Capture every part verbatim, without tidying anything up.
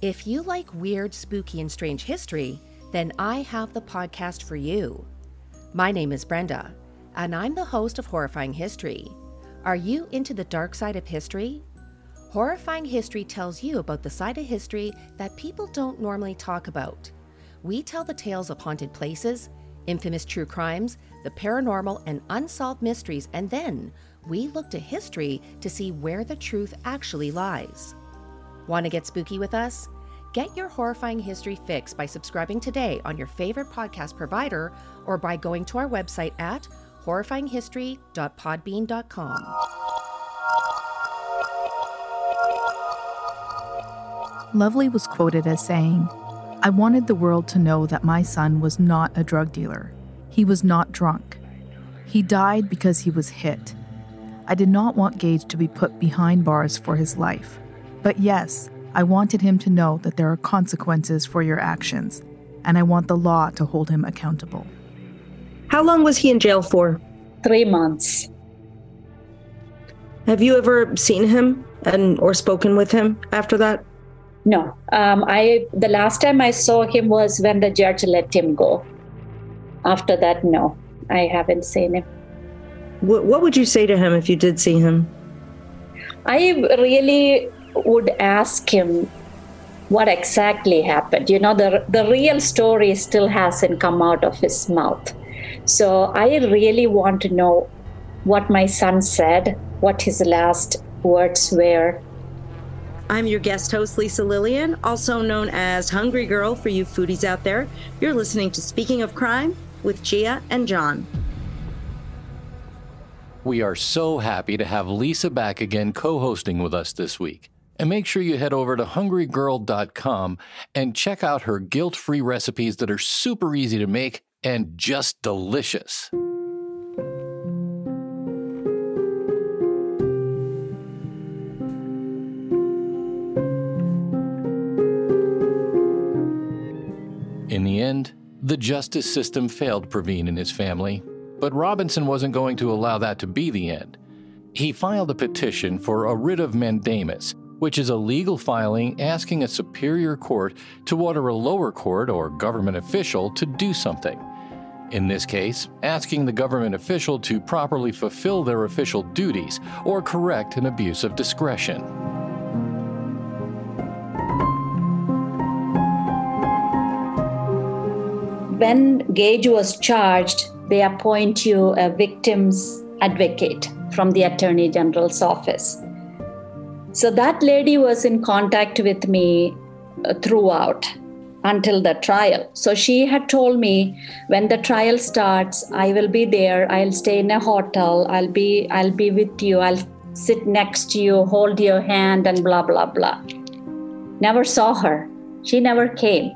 If you like weird, spooky, and strange history, then I have the podcast for you. My name is Brenda, and I'm the host of Horrifying History. Are you into the dark side of history? Horrifying History tells you about the side of history that people don't normally talk about. We tell the tales of haunted places, infamous true crimes, the paranormal, and unsolved mysteries, and then we look to history to see where the truth actually lies. Want to get spooky with us? Get your Horrifying History fix by subscribing today on your favorite podcast provider or by going to our website at horrifying history dot podbean dot com. Lovely was quoted as saying, "I wanted the world to know that my son was not a drug dealer. He was not drunk. He died because he was hit. I did not want Gaege to be put behind bars for his life. But yes, I wanted him to know that there are consequences for your actions, and I want the law to hold him accountable." How long was he in jail for? Three months. Have you ever seen him and or spoken with him after that? No. Um, I the last time I saw him was when the judge let him go. After that, no, I haven't seen him. What, what would you say to him if you did see him? I really would ask him what exactly happened. You know, the the real story still hasn't come out of his mouth. So I really want to know what my son said, what his last words were. I'm your guest host, Lisa Lillian, also known as Hungry Girl for you foodies out there. You're listening to Speaking of Crime with Gia and John. We are so happy to have Lisa back again co-hosting with us this week. And make sure you head over to hungry girl dot com and check out her guilt-free recipes that are super easy to make and just delicious. In the end, the justice system failed Praveen and his family, but Robinson wasn't going to allow that to be the end. He filed a petition for a writ of mandamus, which is a legal filing asking a superior court to order a lower court or government official to do something. In this case, asking the government official to properly fulfill their official duties or correct an abuse of discretion. When Gaege was charged, they appoint you a victim's advocate from the Attorney General's office. So that lady was in contact with me throughout until the trial. So she had told me, when the trial starts, I will be there. I'll stay in a hotel. I'll be, I'll be with you. I'll sit next to you, hold your hand, and blah, blah, blah. Never saw her. She never came.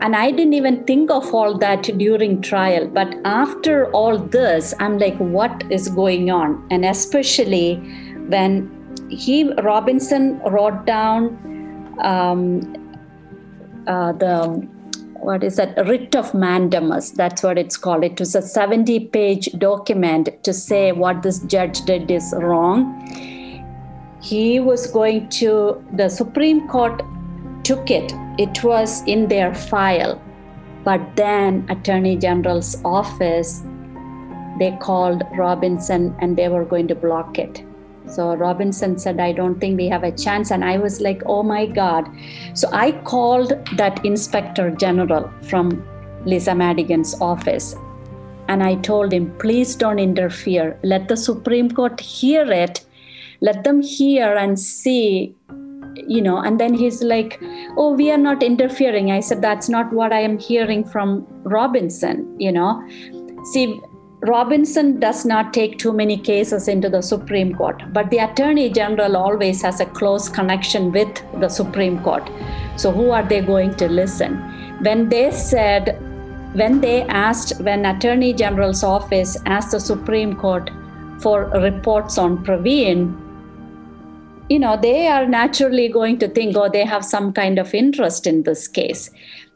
And I didn't even think of all that during trial. But after all this, I'm like, what is going on? And especially when he, Robinson, wrote down um, uh, the, what is that, writ of mandamus, that's what it's called. It was a seventy-page document to say what this judge did is wrong. He was going to, the Supreme Court took it. It was in their file, but then Attorney General's office, they called Robinson and they were going to block it. So Robinson said, I don't think we have a chance. And I was like, oh my God. So I called that Inspector General from Lisa Madigan's office. And I told him, please don't interfere. Let the Supreme Court hear it. Let them hear and see. You know, and then he's like, oh, we are not interfering. I said, that's not what I am hearing from Robinson, you know. See, Robinson does not take too many cases into the Supreme Court, but the Attorney General always has a close connection with the Supreme Court. So who are they going to listen? When they said, when they asked, when Attorney General's office asked the Supreme Court for reports on Praveen, you know, they are naturally going to think, oh, they have some kind of interest in this case.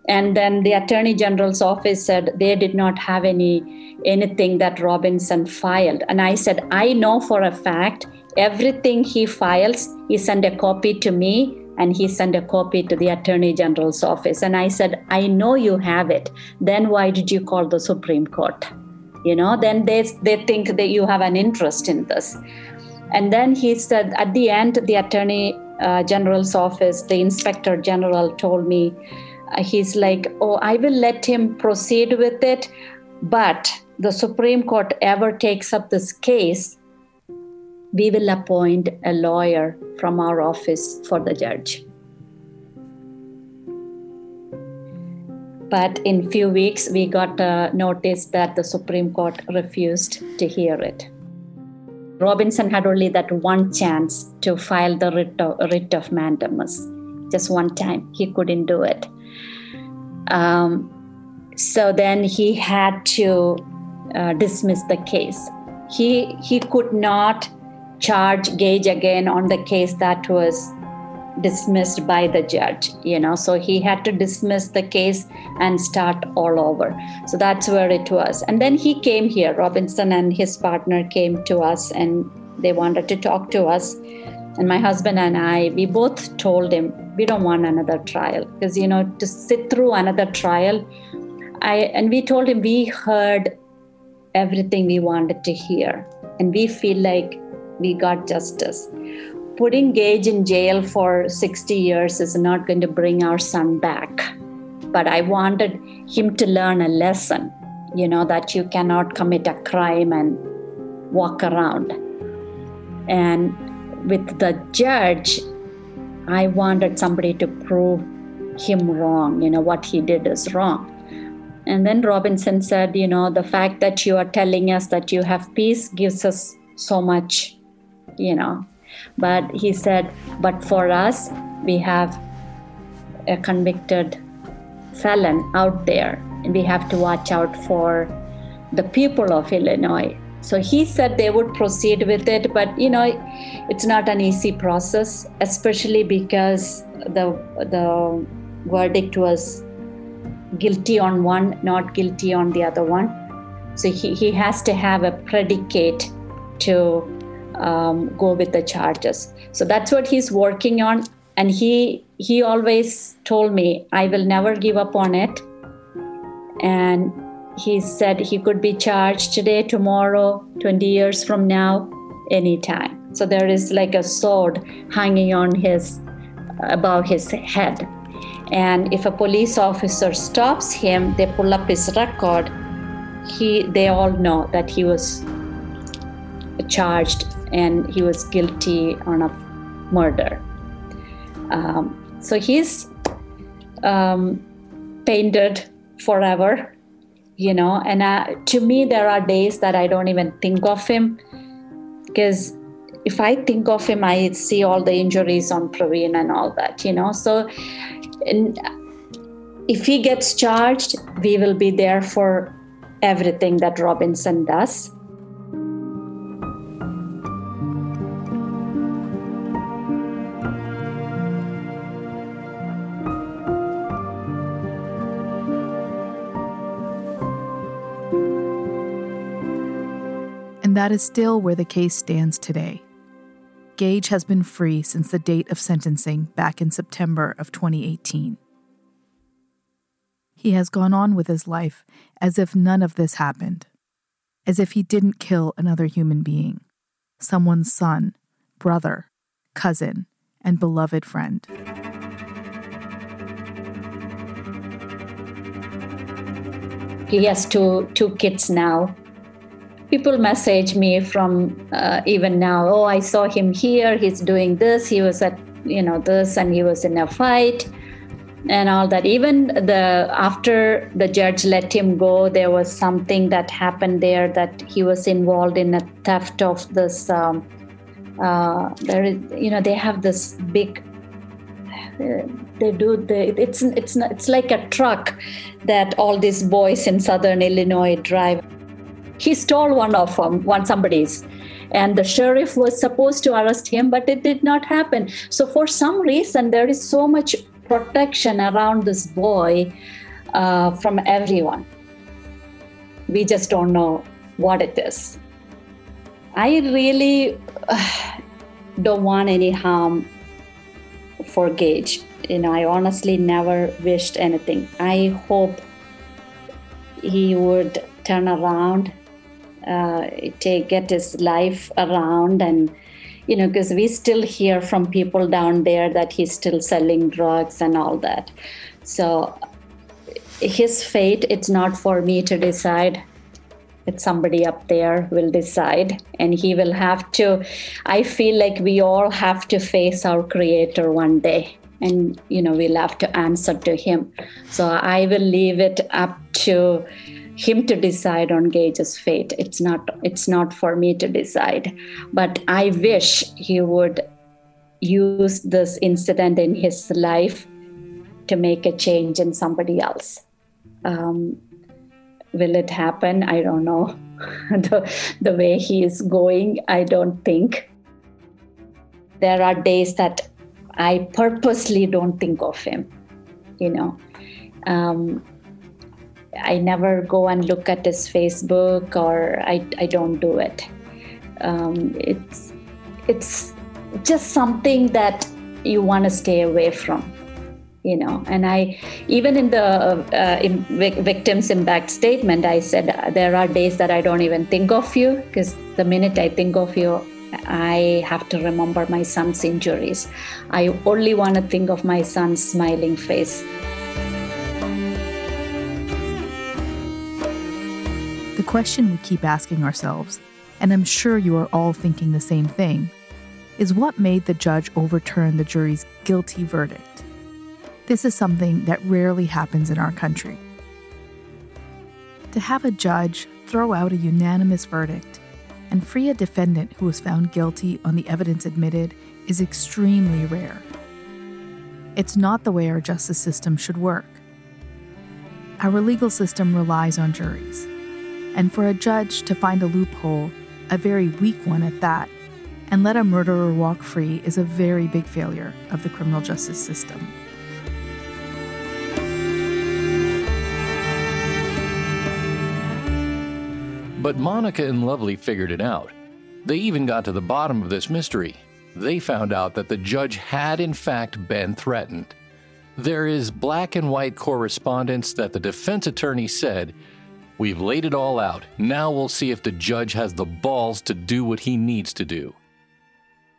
And then the Attorney General's office said they did not have any anything that Robinson filed. And I said, I know for a fact, everything he files, he sent a copy to me. and he sent a copy to the Attorney General's office. And I said, I know you have it. Then why did you call the Supreme Court? You know, then they they think that you have an interest in this. And then he said, at the end, the Attorney uh, General's office, the Inspector General told me, uh, he's like, oh, I will let him proceed with it. But the Supreme Court ever takes up this case, we will appoint a lawyer from our office for the judge. But in few weeks, we got a notice that the Supreme Court refused to hear it. Robinson had only that one chance to file the writ of, writ of mandamus. Just one time, he couldn't do it. Um, so then he had to uh, dismiss the case. He, he could not charge Gaege again on the case that was dismissed by the judge, you know, so he had to dismiss the case and start all over. So that's where it was. And then he came here, Robinson and his partner came to us and they wanted to talk to us. And my husband and I, we both told him, we don't want another trial because, you know, to sit through another trial. I, and we told him we heard everything we wanted to hear and we feel like we got justice. Putting Gaege in jail for sixty years is not going to bring our son back. But I wanted him to learn a lesson, you know, that you cannot commit a crime and walk around. And with the judge, I wanted somebody to prove him wrong, you know, what he did is wrong. And then Robinson said, you know, the fact that you are telling us that you have peace gives us so much, you know. But he said, but for us, we have a convicted felon out there, and we have to watch out for the people of Illinois. So he said they would proceed with it, but you know, it's not an easy process, especially because the the verdict was guilty on one, not guilty on the other one. So he, he has to have a predicate to Um, go with the charges. So that's what he's working on. And he he always told me, I will never give up on it. And he said he could be charged today, tomorrow, twenty years from now, anytime. So there is like a sword hanging on his, above his head. And if a police officer stops him, they pull up his record. He, they all know that he was charged and he was guilty on a murder. Um, so he's um, painted forever, you know, and I, to me there are days that I don't even think of him, because if I think of him, I see all the injuries on Praveen and all that, you know. So and if he gets charged, we will be there for everything that Robinson does. That is still where the case stands today. Gaege has been free since the date of sentencing back in September of twenty eighteen. He has gone on with his life as if none of this happened, as if he didn't kill another human being, someone's son, brother, cousin, and beloved friend. He has two, two kids now. People message me from uh, even now, oh, I saw him here, he's doing this, he was at, you know, this, and he was in a fight and all that. Even the after the judge let him go, there was something that happened there that he was involved in a theft of this, um, uh, there is, you know, they have this big, they do, they, it's, it's, it's like a truck that all these boys in Southern Illinois drive. He stole one of them, one somebody's, and the sheriff was supposed to arrest him, but it did not happen. So for some reason, there is so much protection around this boy uh, from everyone. We just don't know what it is. I really uh, don't want any harm for Gaege. You know, I honestly never wished anything. I hope he would turn around, uh, take get his life around, and you know, because we still hear from people down there that he's still selling drugs and all that. So his fate, it's not for me to decide. It's somebody up there will decide, and he will have to, I feel like we all have to face our creator one day, and, you know, we'll have to answer to him. So I will leave it up to him to decide on Gage's fate. It's not, it's not for me to decide, but I wish he would use this incident in his life to make a change in somebody else. Um, Will it happen? I don't know. the, the way he is going, I don't think. There are days that I purposely don't think of him, you know. Um, I never go and look at his Facebook, or I, I don't do it. Um, it's, it's just something that you want to stay away from. You know, and I, even in the uh, in victim's impact statement, I said, there are days that I don't even think of you, because the minute I think of you, I have to remember my son's injuries. I only want to think of my son's smiling face. The question we keep asking ourselves, and I'm sure you are all thinking the same thing, is what made the judge overturn the jury's guilty verdict? This is something that rarely happens in our country. To have a judge throw out a unanimous verdict and free a defendant who was found guilty on the evidence admitted is extremely rare. It's not the way our justice system should work. Our legal system relies on juries, and for a judge to find a loophole, a very weak one at that, and let a murderer walk free is a very big failure of the criminal justice system. But Monica and Lovely figured it out. They even got to the bottom of this mystery. They found out that the judge had in fact been threatened. There is black and white correspondence that the defense attorney said, "We've laid it all out. Now we'll see if the judge has the balls to do what he needs to do."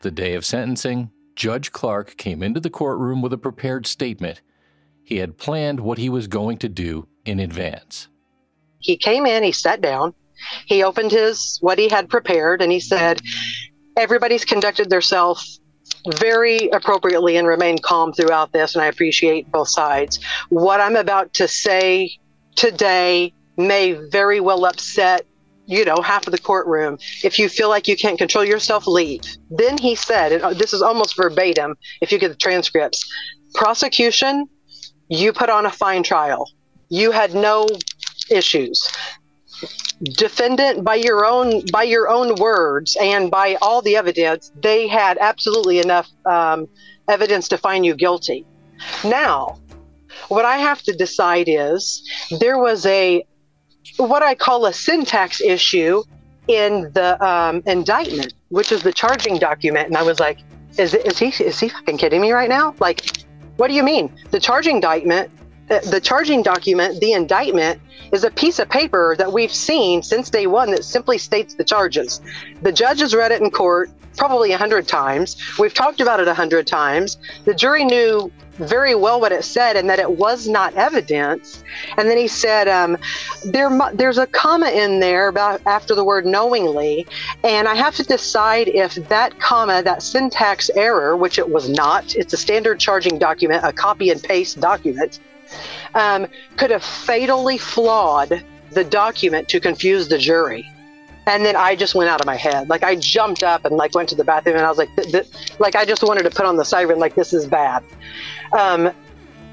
The day of sentencing, Judge Clark came into the courtroom with a prepared statement. He had planned what he was going to do in advance. He came in, he sat down. He opened his, what he had prepared, and he said, "Everybody's conducted themselves very appropriately and remained calm throughout this, and I appreciate both sides. What I'm about to say today may very well upset, you know, half of the courtroom. If you feel like you can't control yourself, leave." Then he said, and this is almost verbatim, if you get the transcripts, "Prosecution, you put on a fine trial. You had no issues. Defendant, by your own by your own words and by all the evidence, they had absolutely enough um, evidence to find you guilty. Now, what I have to decide is there was a what I call a syntax issue in the um, indictment, which is the charging document." And I was like, "Is is he is he fucking kidding me right now? Like, what do you mean? The charging indictment?" The charging document, the indictment, is a piece of paper that we've seen since day one that simply states the charges. The judge has read it in court probably a hundred times. We've talked about it a hundred times. The jury knew very well what it said and that it was not evidence. And then he said, um, there, there's a comma in there about after the word knowingly, and I have to decide if that comma, that syntax error, which it was not, it's a standard charging document, a copy and paste document, Um, could have fatally flawed the document to confuse the jury." And then I just went out of my head. Like, I jumped up and like went to the bathroom, and I was like, th- th- like I just wanted to put on the siren, like, this is bad. Um,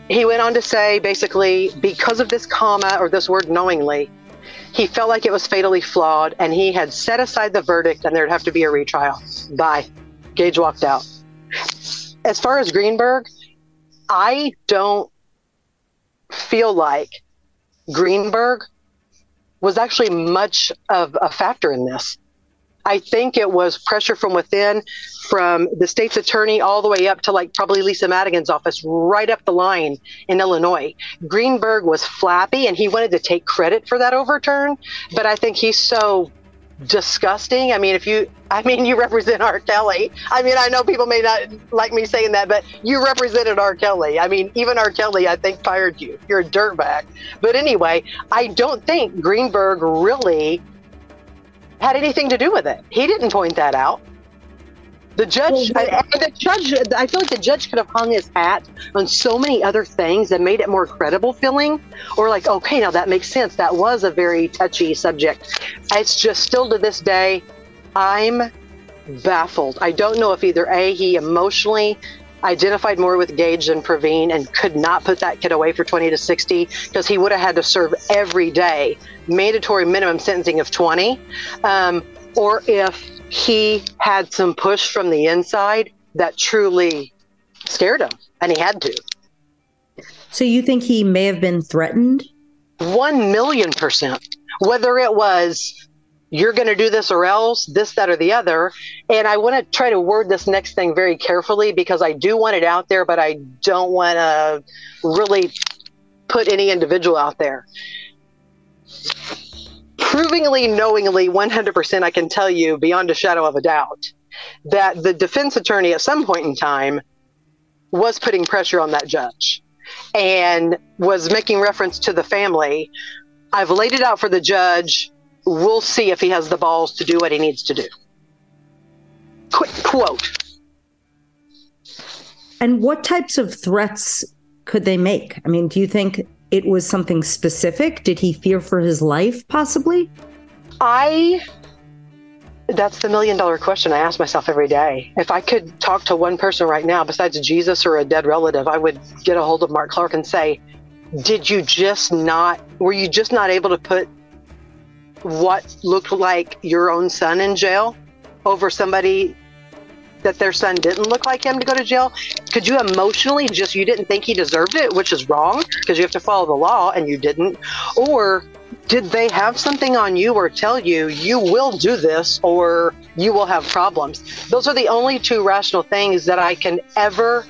he went on to say, basically, because of this comma or this word knowingly, he felt like it was fatally flawed, and he had set aside the verdict, and there'd have to be a retrial. Bye. Gaege walked out. As far as Greenberg, I don't feel like Greenberg was actually much of a factor in this. I think it was pressure from within, from the state's attorney all the way up to like probably Lisa Madigan's office, right up the line in Illinois. Greenberg was flappy and he wanted to take credit for that overturn, but I think he's so disgusting. I mean, if you, I mean, you represent R. Kelly. I mean, I know people may not like me saying that, but you represented R. Kelly. I mean, even R. Kelly, I think, fired you. You're a dirtbag. But anyway, I don't think Greenberg really had anything to do with it. He didn't point that out. The judge, well, I, the judge, I feel like the judge could have hung his hat on so many other things that made it more credible feeling, or like, okay, now that makes sense. That was a very touchy subject. It's just still to this day, I'm baffled. I don't know if either A, he emotionally identified more with Gaege than Praveen and could not put that kid away for twenty to sixty because he would have had to serve every day, mandatory minimum sentencing of twenty, um, or if he had some push from the inside that truly scared him, and he had to. So you think he may have been threatened? One million percent. Whether it was, you're going to do this or else, this, that, or the other. And I want to try to word this next thing very carefully because I do want it out there, but I don't want to really put any individual out there. Provingly, knowingly, one hundred percent, I can tell you beyond a shadow of a doubt that the defense attorney at some point in time was putting pressure on that judge and was making reference to the family. I've laid it out for the judge. We'll see if he has the balls to do what he needs to do. Quick quote. And what types of threats could they make? I mean, do you think it was something specific? Did he fear for his life, possibly? I, that's the million dollar question I ask myself every day. If I could talk to one person right now, besides Jesus or a dead relative, I would get a hold of Mark Clarke and say, did you just not, were you just not able to put what looked like your own son in jail over somebody that their son didn't look like him to go to jail? Could you emotionally just, you didn't think he deserved it, which is wrong because you have to follow the law and you didn't? Or did they have something on you or tell you, you will do this or you will have problems? Those are the only two rational things that I can ever,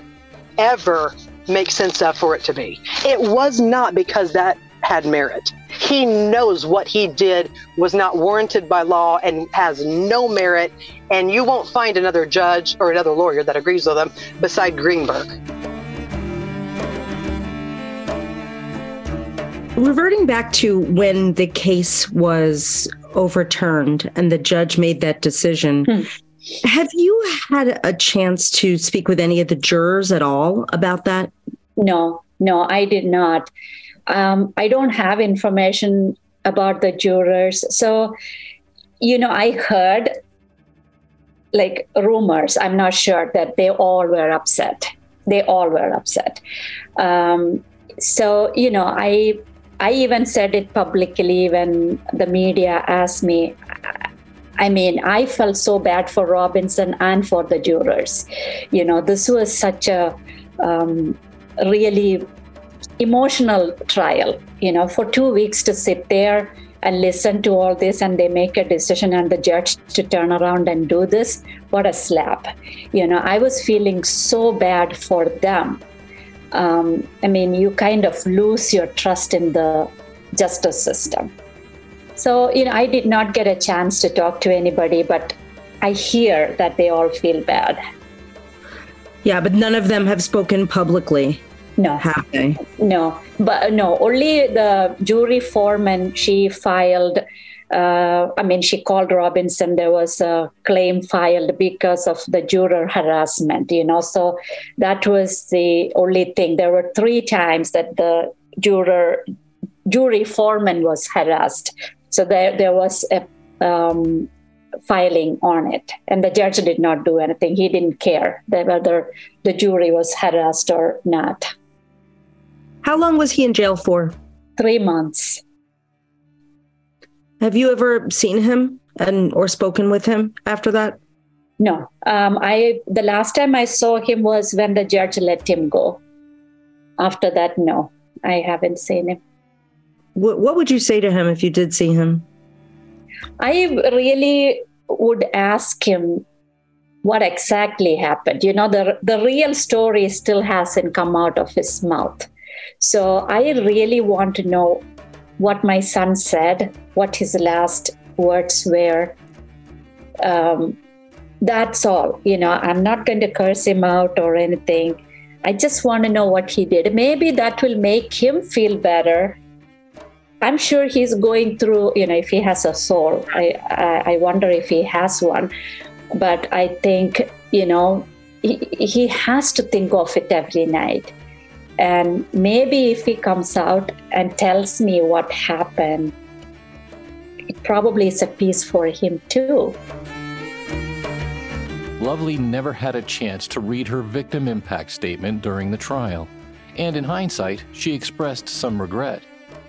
ever make sense of for it to be. It was not because that had merit. He knows what he did was not warranted by law and has no merit, and you won't find another judge or another lawyer that agrees with him beside Greenberg. Reverting back to when the case was overturned and the judge made that decision, hmm. have you had a chance to speak with any of the jurors at all about that? No, no, I did not. Um, I don't have information about the jurors. So, you know, I heard like rumors. I'm not sure that they all were upset. They all were upset. Um, so, you know, I I even said it publicly when the media asked me. I mean, I felt so bad for Robinson and for the jurors. You know, this was such a um, really emotional trial, you know, for two weeks to sit there and listen to all this, and they make a decision and the judge to turn around and do this. What a slap. You know, I was feeling so bad for them. Um, I mean, you kind of lose your trust in the justice system. So, you know, I did not get a chance to talk to anybody, but I hear that they all feel bad. Yeah, but none of them have spoken publicly. No, okay. no, but no, only the jury foreman, she filed, uh, I mean, she called Robinson. There was a claim filed because of the juror harassment, you know, so that was the only thing. There were three times that the juror, jury foreman was harassed. So there, there was a um, filing on it, and the judge did not do anything. He didn't care that whether the jury was harassed or not. How long was he in jail for? Three months. Have you ever seen him and or spoken with him after that? No. Um, I the last time I saw him was when the judge let him go. After that, no, I haven't seen him. What, what would you say to him if you did see him? I really would ask him what exactly happened. You know, the the real story still hasn't come out of his mouth. So I really want to know what my son said, what his last words were. Um, that's all. You know, I'm not going to curse him out or anything. I just want to know what he did. Maybe that will make him feel better. I'm sure he's going through, you know, if he has a soul. I, I, I wonder if he has one. But I think, you know, he, he has to think of it every night. And maybe if he comes out and tells me what happened, it probably is a piece for him too. Lovely never had a chance to read her victim impact statement during the trial. And in hindsight, she expressed some regret.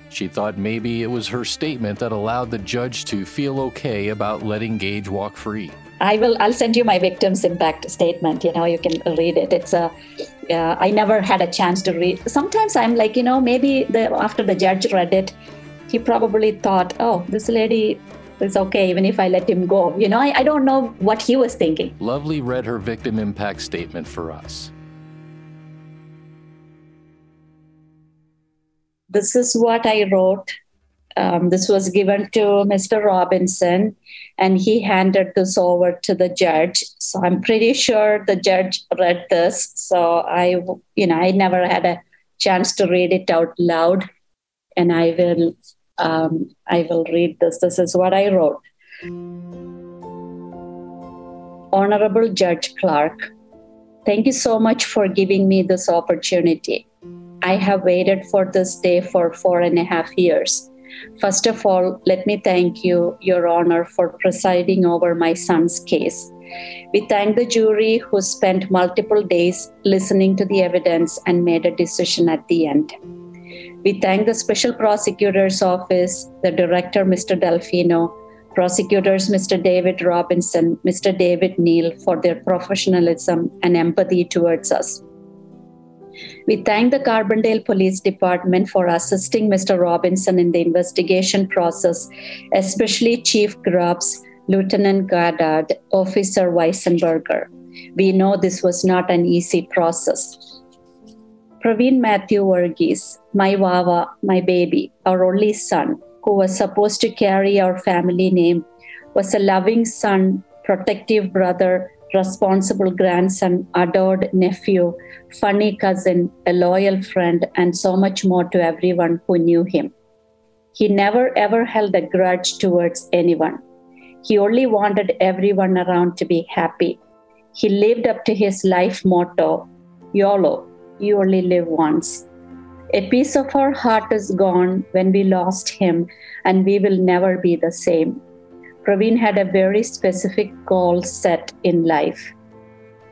She thought maybe it was her statement that allowed the judge to feel okay about letting Gaege walk free. I will. I'll send you my victim's impact statement. You know, you can read it. It's a. Uh, I never had a chance to read. Sometimes I'm like, you know, maybe the, after the judge read it, he probably thought, oh, this lady is okay, even if I let him go. You know, I, I don't know what he was thinking. Lovely read her victim impact statement for us. This is what I wrote. Um, this was given to Mister Robinson, and he handed this over to the judge. So I'm pretty sure the judge read this. So I, you know, I never had a chance to read it out loud, and I will, um, I will read this. This is what I wrote. Honorable Judge Clark, thank you so much for giving me this opportunity. I have waited for this day for four and a half years. First of all, let me thank you, Your Honor, for presiding over my son's case. We thank the jury who spent multiple days listening to the evidence and made a decision at the end. We thank the Special Prosecutor's Office, the Director, Mister Delfino, Prosecutors, Mister David Robinson, Mister David Neal, for their professionalism and empathy towards us. We thank the Carbondale Police Department for assisting Mister Robinson in the investigation process, especially Chief Grubbs, Lieutenant Goddard, Officer Weissenberger. We know this was not an easy process. Praveen Matthew Varghese, my Wawa, my baby, our only son, who was supposed to carry our family name, was a loving son, protective brother, responsible grandson, adored nephew, funny cousin, a loyal friend, and so much more to everyone who knew him. He never ever held a grudge towards anyone. He only wanted everyone around to be happy. He lived up to his life motto, YOLO, you only live once. A piece of our heart is gone when we lost him, and we will never be the same. Praveen had a very specific goal set in life.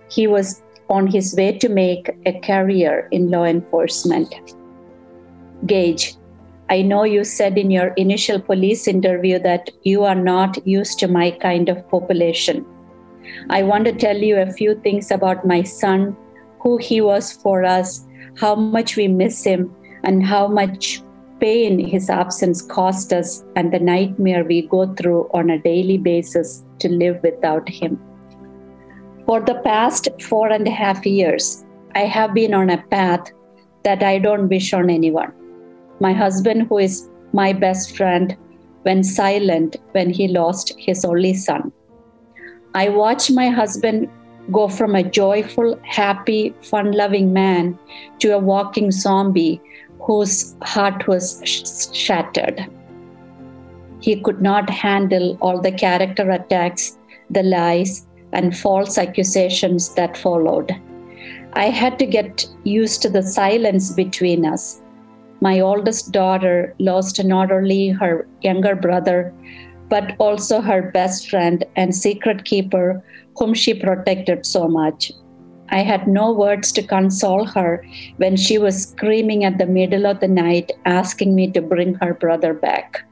He was on his way to make a career in law enforcement. Gaege, I know you said in your initial police interview that you are not used to my kind of population. I want to tell you a few things about my son, who he was for us, how much we miss him, and how much pain his absence cost us, and the nightmare we go through on a daily basis to live without him. For the past four and a half years, I have been on a path that I don't wish on anyone. My husband, who is my best friend, went silent when he lost his only son. I watched my husband go from a joyful, happy, fun-loving man to a walking zombie whose heart was sh- shattered. He could not handle all the character attacks, the lies, and false accusations that followed. I had to get used to the silence between us. My oldest daughter lost not only her younger brother, but also her best friend and secret keeper, whom she protected so much. I had no words to console her when she was screaming at the middle of the night, asking me to bring her brother back.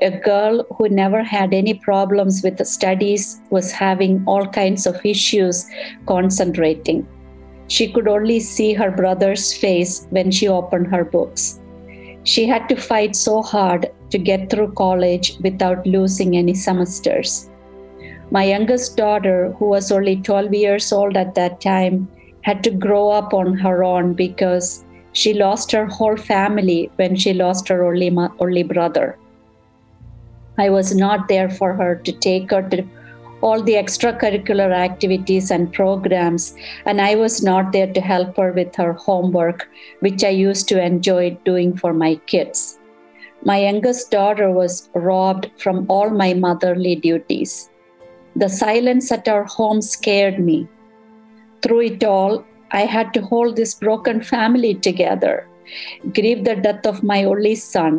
A girl who never had any problems with studies was having all kinds of issues concentrating. She could only see her brother's face when she opened her books. She had to fight so hard to get through college without losing any semesters. My youngest daughter, who was only twelve years old at that time, had to grow up on her own because she lost her whole family when she lost her only ma- only brother. I was not there for her to take her to all the extracurricular activities and programs, and I was not there to help her with her homework, which I used to enjoy doing for my kids. My youngest daughter was robbed from all my motherly duties. The silence at our home scared me. Through it all, I had to hold this broken family together, grieve the death of my only son,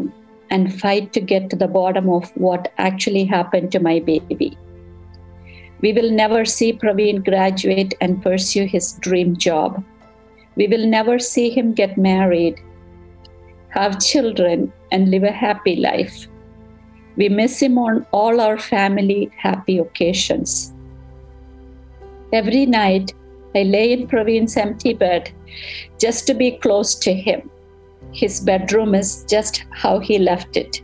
and fight to get to the bottom of what actually happened to my baby. We will never see Praveen graduate and pursue his dream job. We will never see him get married, have children, and live a happy life. We miss him on all our family happy occasions. Every night, I lay in Praveen's empty bed just to be close to him. His bedroom is just how he left it.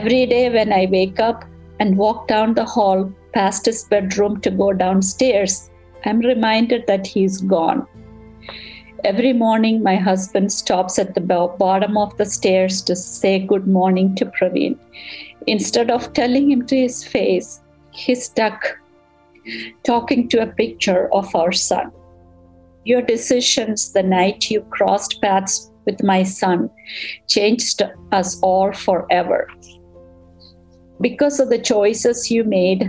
Every day when I wake up and walk down the hall past his bedroom to go downstairs, I'm reminded that he's gone. Every morning, my husband stops at the bottom of the stairs to say good morning to Praveen. Instead of telling him to his face, he's stuck talking to a picture of our son. Your decisions the night you crossed paths with my son changed us all forever. Because of the choices you made,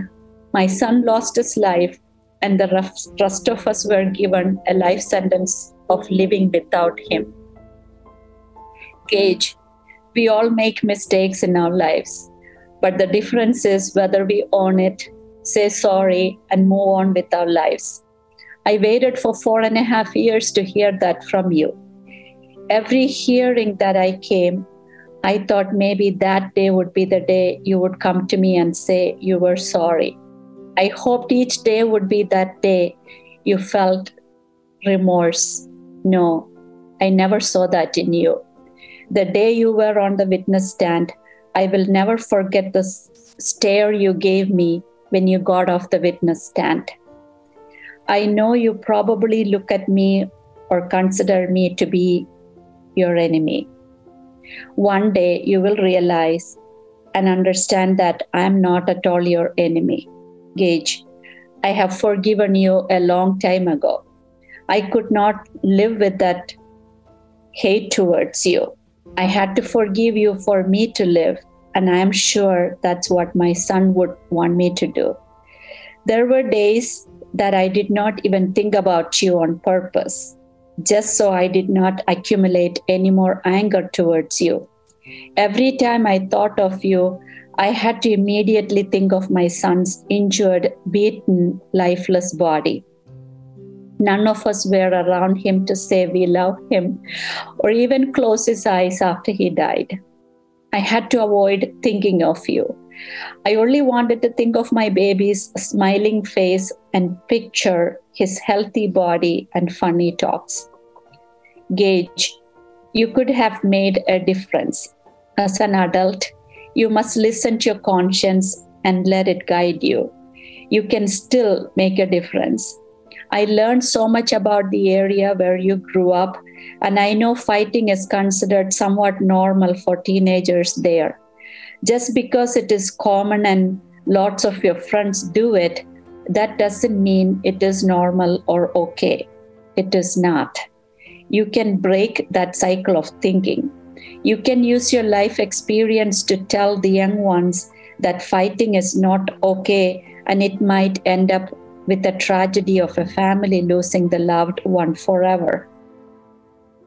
my son lost his life, and the rest of us were given a life sentence of living without him. Gaege, we all make mistakes in our lives, but the difference is whether we own it, say sorry, and move on with our lives. I waited for four and a half years to hear that from you. Every hearing that I came, I thought maybe that day would be the day you would come to me and say you were sorry. I hoped each day would be that day you felt remorse. No, I never saw that in you. The day you were on the witness stand, I will never forget the stare you gave me when you got off the witness stand. I know you probably look at me or consider me to be your enemy. One day you will realize and understand that I am not at all your enemy. Gaege, I have forgiven you a long time ago. I could not live with that hate towards you. I had to forgive you for me to live, and I am sure that's what my son would want me to do. There were days that I did not even think about you on purpose, just so I did not accumulate any more anger towards you. Every time I thought of you, I had to immediately think of my son's injured, beaten, lifeless body. None of us were around him to say we love him or even close his eyes after he died. I had to avoid thinking of you. I only wanted to think of my baby's smiling face and picture his healthy body and funny talks. Gaege, you could have made a difference. As an adult, you must listen to your conscience and let it guide you. You can still make a difference. I learned so much about the area where you grew up, and I know fighting is considered somewhat normal for teenagers there. Just because it is common and lots of your friends do it, that doesn't mean it is normal or okay. It is not. You can break that cycle of thinking. You can use your life experience to tell the young ones that fighting is not okay, and it might end up with the tragedy of a family losing the loved one forever.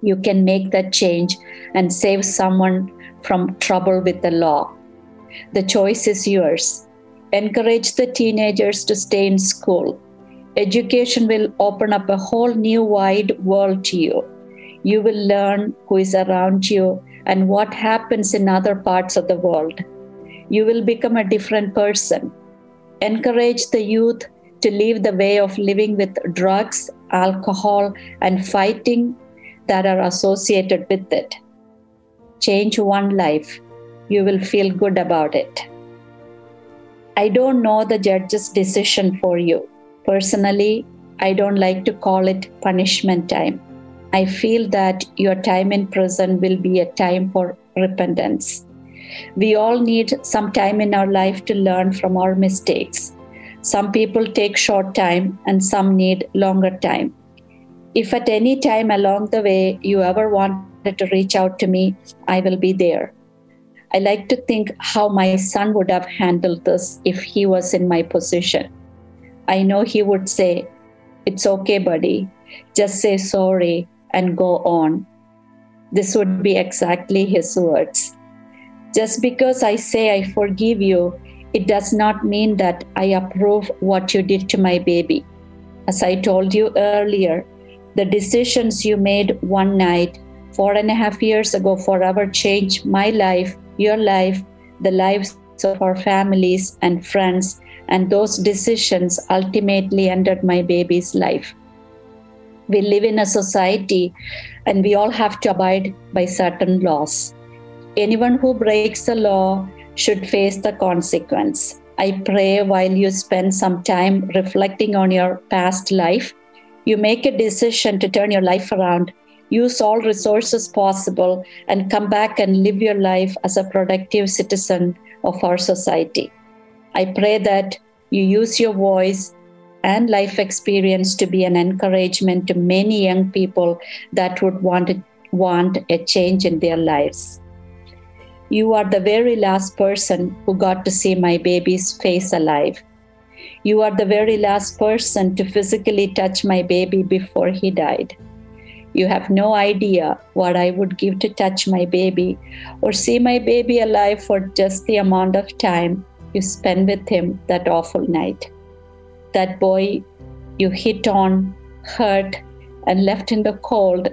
You can make that change and save someone from trouble with the law. The choice is yours. Encourage the teenagers to stay in school. Education will open up a whole new wide world to you. You will learn who is around you and what happens in other parts of the world. You will become a different person. Encourage the youth to leave the way of living with drugs, alcohol, and fighting that are associated with it. Change one life. You will feel good about it. I don't know the judge's decision for you. Personally, I don't like to call it punishment time. I feel that your time in prison will be a time for repentance. We all need some time in our life to learn from our mistakes. Some people take short time and some need longer time. If at any time along the way you ever wanted to reach out to me, I will be there. I like to think how my son would have handled this if he was in my position. I know he would say, "It's okay, buddy. Just say sorry and go on." This would be exactly his words. Just because I say I forgive you, it does not mean that I approve what you did to my baby. As I told you earlier, the decisions you made one night, four and a half years ago, forever changed my life, your life, the lives of our families and friends, and those decisions ultimately ended my baby's life. We live in a society and we all have to abide by certain laws. Anyone who breaks the law should face the consequence. I pray while you spend some time reflecting on your past life, you make a decision to turn your life around, use all resources possible, and come back and live your life as a productive citizen of our society. I pray that you use your voice and life experience to be an encouragement to many young people that would want to, want a change in their lives. You are the very last person who got to see my baby's face alive. You are the very last person to physically touch my baby before he died. You have no idea what I would give to touch my baby or see my baby alive for just the amount of time you spent with him that awful night. That boy you hit on, hurt, and left in the cold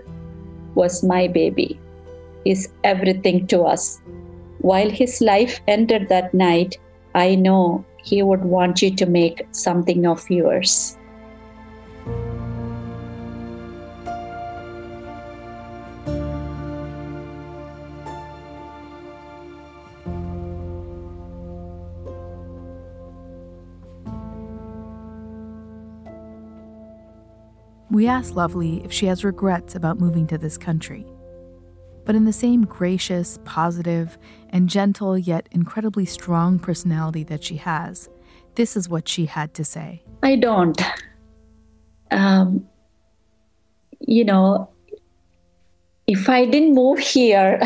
was my baby. He's everything to us. While his life ended that night, I know he would want you to make something of yours. We asked Lovely if she has regrets about moving to this country. But in the same gracious, positive, and gentle yet incredibly strong personality that she has, this is what she had to say. I don't. Um, you know, if I didn't move here,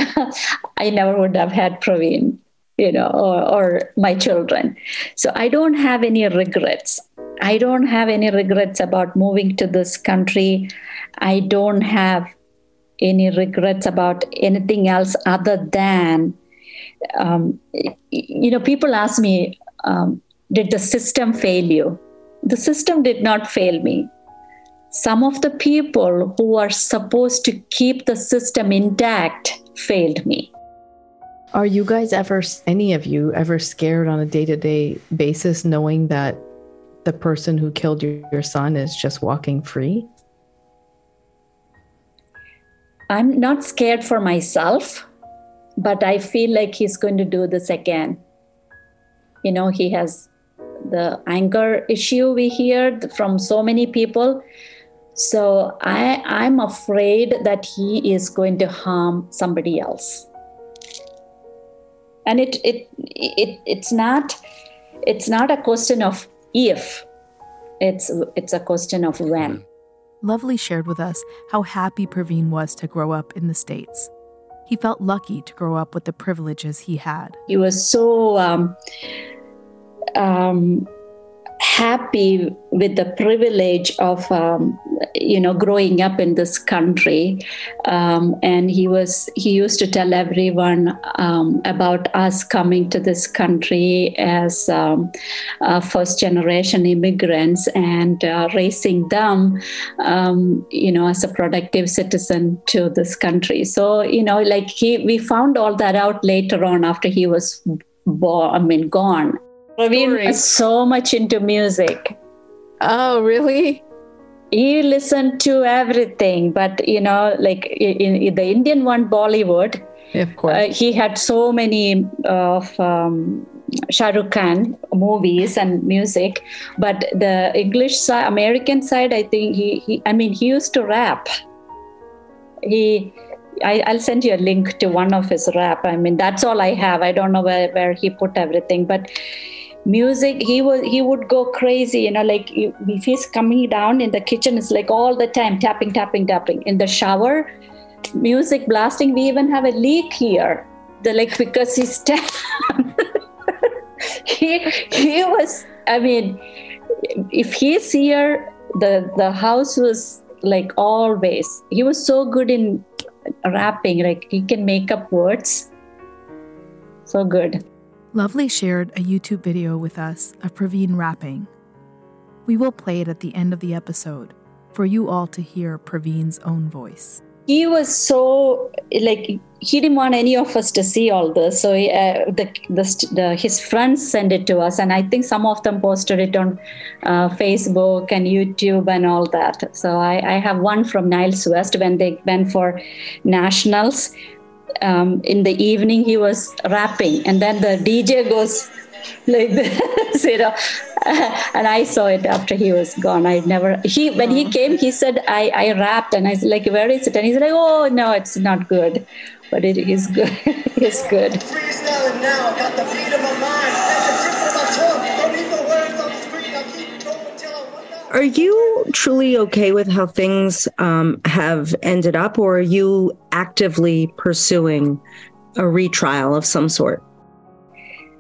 I never would have had Praveen, you know, or, or my children. So I don't have any regrets. I don't have any regrets about moving to this country. I don't have any regrets about anything else other than, um, you know, people ask me, um, did the system fail you? The system did not fail me. Some of the people who are supposed to keep the system intact failed me. Are you guys ever, any of you, ever scared on a day-to-day basis knowing that the person who killed your son is just walking free? I'm not scared for myself, but I feel like he's going to do this again. You know, he has the anger issue we hear from so many people. So I, I'm afraid that he is going to harm somebody else. And it it it it's not it's not a question of if, it's it's a question of when. Lovely shared with us how happy Praveen was to grow up in the States. He felt lucky to grow up with the privileges he had. He was so um, um, happy with the privilege of, um, you know, growing up in this country. Um, and he was he used to tell everyone um, about us coming to this country as um, uh, first generation immigrants and uh, raising them, um, you know, as a productive citizen to this country. So, you know, like he, we found all that out later on after he was born, I mean, gone. Praveen was so much into music. Oh, really? He listened to everything. But, you know, like in, in the Indian one, Bollywood, yeah, of course. Uh, he had so many of um, Shah Rukh Khan movies and music, but the English side, American side, I think he, he I mean, he used to rap. He, I, I'll send you a link to one of his rap. I mean, that's all I have. I don't know where, where he put everything, but music, he was, he would go crazy, you know, like if he's coming down in the kitchen, it's like all the time, tapping, tapping, tapping. In the shower, music blasting. We even have a leak here. The like, because he's tapping. He, he was, I mean, if he's here, the, the house was like always, he was so good in rapping, like he can make up words. So good. Lovely shared a YouTube video with us of Praveen rapping. We will play it at the end of the episode for you all to hear Praveen's own voice. He was so, like, he didn't want any of us to see all this. So he, uh, the, the, the, his friends sent it to us. And I think some of them posted it on uh, Facebook and YouTube and all that. So I, I have one from Niles West when they went for nationals. Um, in the evening, he was rapping. And then the D J goes like this, you know. And I saw it after he was gone. I never, he, when he came, he said, I, I rapped. And I was like, where is it? And he's like, oh, no, it's not good. But it is good. It's good. Are you truly okay with how things um, have ended up? Or are you actively pursuing a retrial of some sort?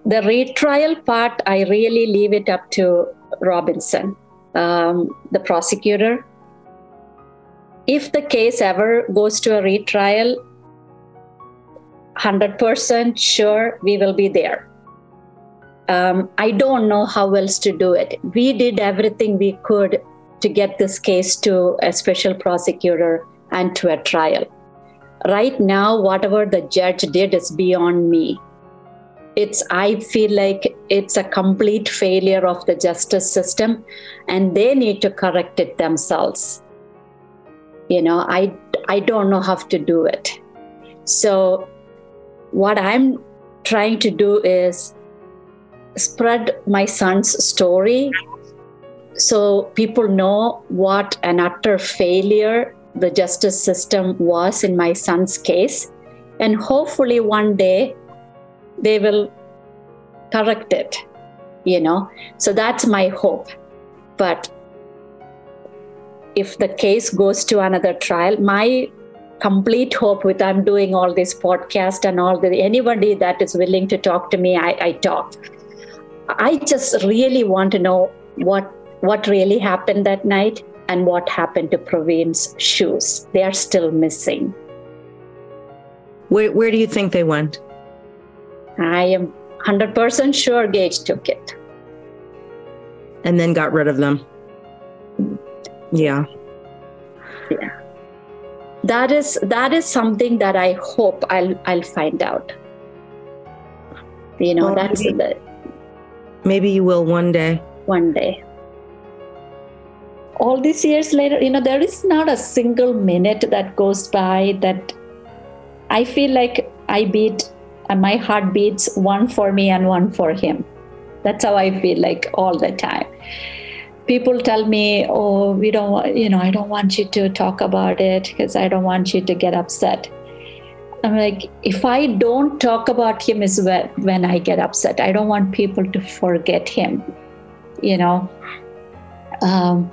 The retrial part, I really leave it up to Robinson, um, the prosecutor. If the case ever goes to a retrial, one hundred percent sure we will be there. Um, I don't know how else to do it. We did everything we could to get this case to a special prosecutor and to a trial. Right now, whatever the judge did is beyond me. It's, I feel like it's a complete failure of the justice system and they need to correct it themselves. You know, I, I don't know how to do it. So what I'm trying to do is spread my son's story so people know what an utter failure the justice system was in my son's case. And hopefully one day, they will correct it, you know. So that's my hope. But if the case goes to another trial, my complete hope with I'm doing all this podcast and all that, anybody that is willing to talk to me, I, I talk. I just really want to know what what really happened that night and what happened to Praveen's shoes. They are still missing. Where, where do you think they went? I am one hundred percent sure Gaege took it. And then got rid of them. Yeah. Yeah. That is that is something that I hope I'll I'll find out. You know, well, that's maybe, the maybe you will one day. One day. All these years later, you know, there is not a single minute that goes by that I feel like I beat and my heart beats, one for me and one for him. That's how I feel like all the time. People tell me, oh, we don't want, you know, I don't want you to talk about it because I don't want you to get upset. I'm like, if I don't talk about him is when I get upset. I don't want people to forget him, you know. Um,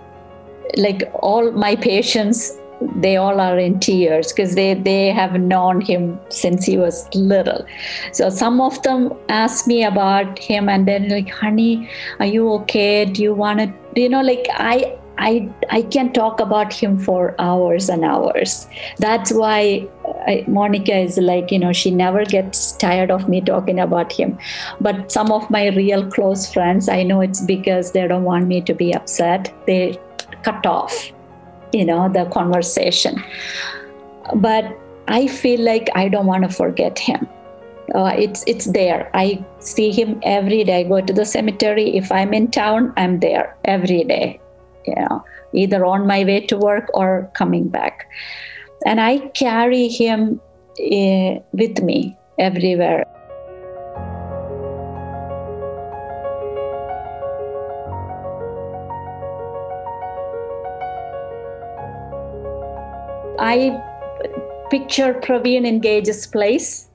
like all my patients, they all are in tears because they, they have known him since he was little. So some of them ask me about him and then like, honey, are you okay? Do you want to, you know, like I, I, I can talk about him for hours and hours. That's why I, Monica is like, you know, she never gets tired of me talking about him. But some of my real close friends, I know it's because they don't want me to be upset. They cut off, you know, the conversation. But I feel like I don't want to forget him. Uh, it's it's there. I see him every day. I go to the cemetery. If I'm in town, I'm there every day, you know, either on my way to work or coming back. And I carry him uh, with me everywhere. I picture Praveen in Gage's place.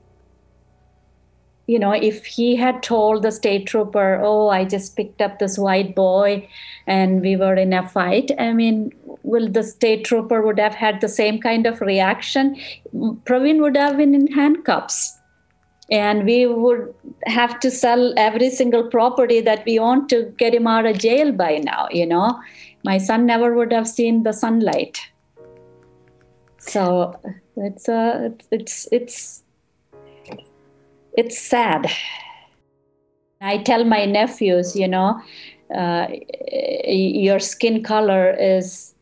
You know, if he had told the state trooper, oh, I just picked up this white boy and we were in a fight, I mean, will the state trooper would have had the same kind of reaction? Praveen would have been in handcuffs. And we would have to sell every single property that we own to get him out of jail by now, you know. My son never would have seen the sunlight. So it's uh, it's it's it's sad. I tell my nephews, you know, uh, your skin color is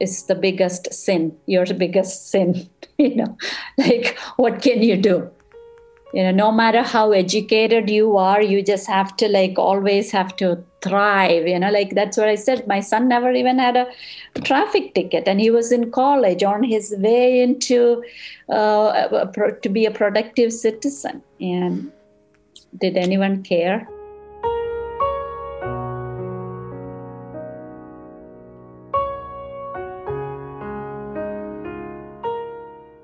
is the biggest sin. Your biggest sin, you know. Like, what can you do? You know, no matter how educated you are, you just have to like always have to thrive. You know, like that's what I said. My son never even had a traffic ticket, and he was in college on his way into uh, pro- to be a productive citizen. And did anyone care?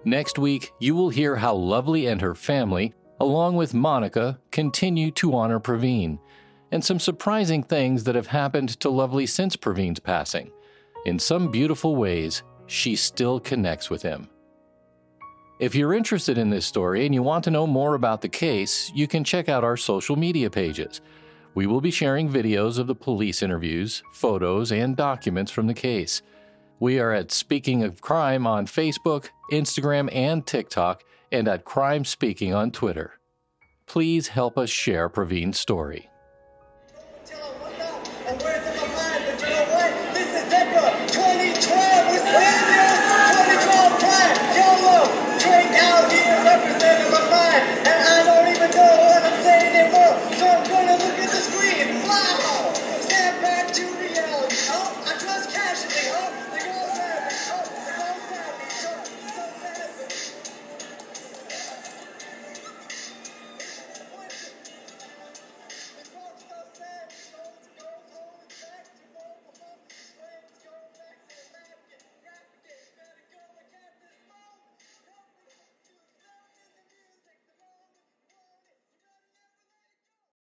Next week, you will hear how Lovely and her family, along with Monica, continue to honor Praveen, and some surprising things that have happened to Lovely since Praveen's passing. In some beautiful ways, she still connects with him. If you're interested in this story and you want to know more about the case, you can check out our social media pages. We will be sharing videos of the police interviews, photos, and documents from the case. We are at Speaking of Crime on Facebook, Instagram, and TikTok, and at Crime Speaking on Twitter. Please help us share Praveen's story.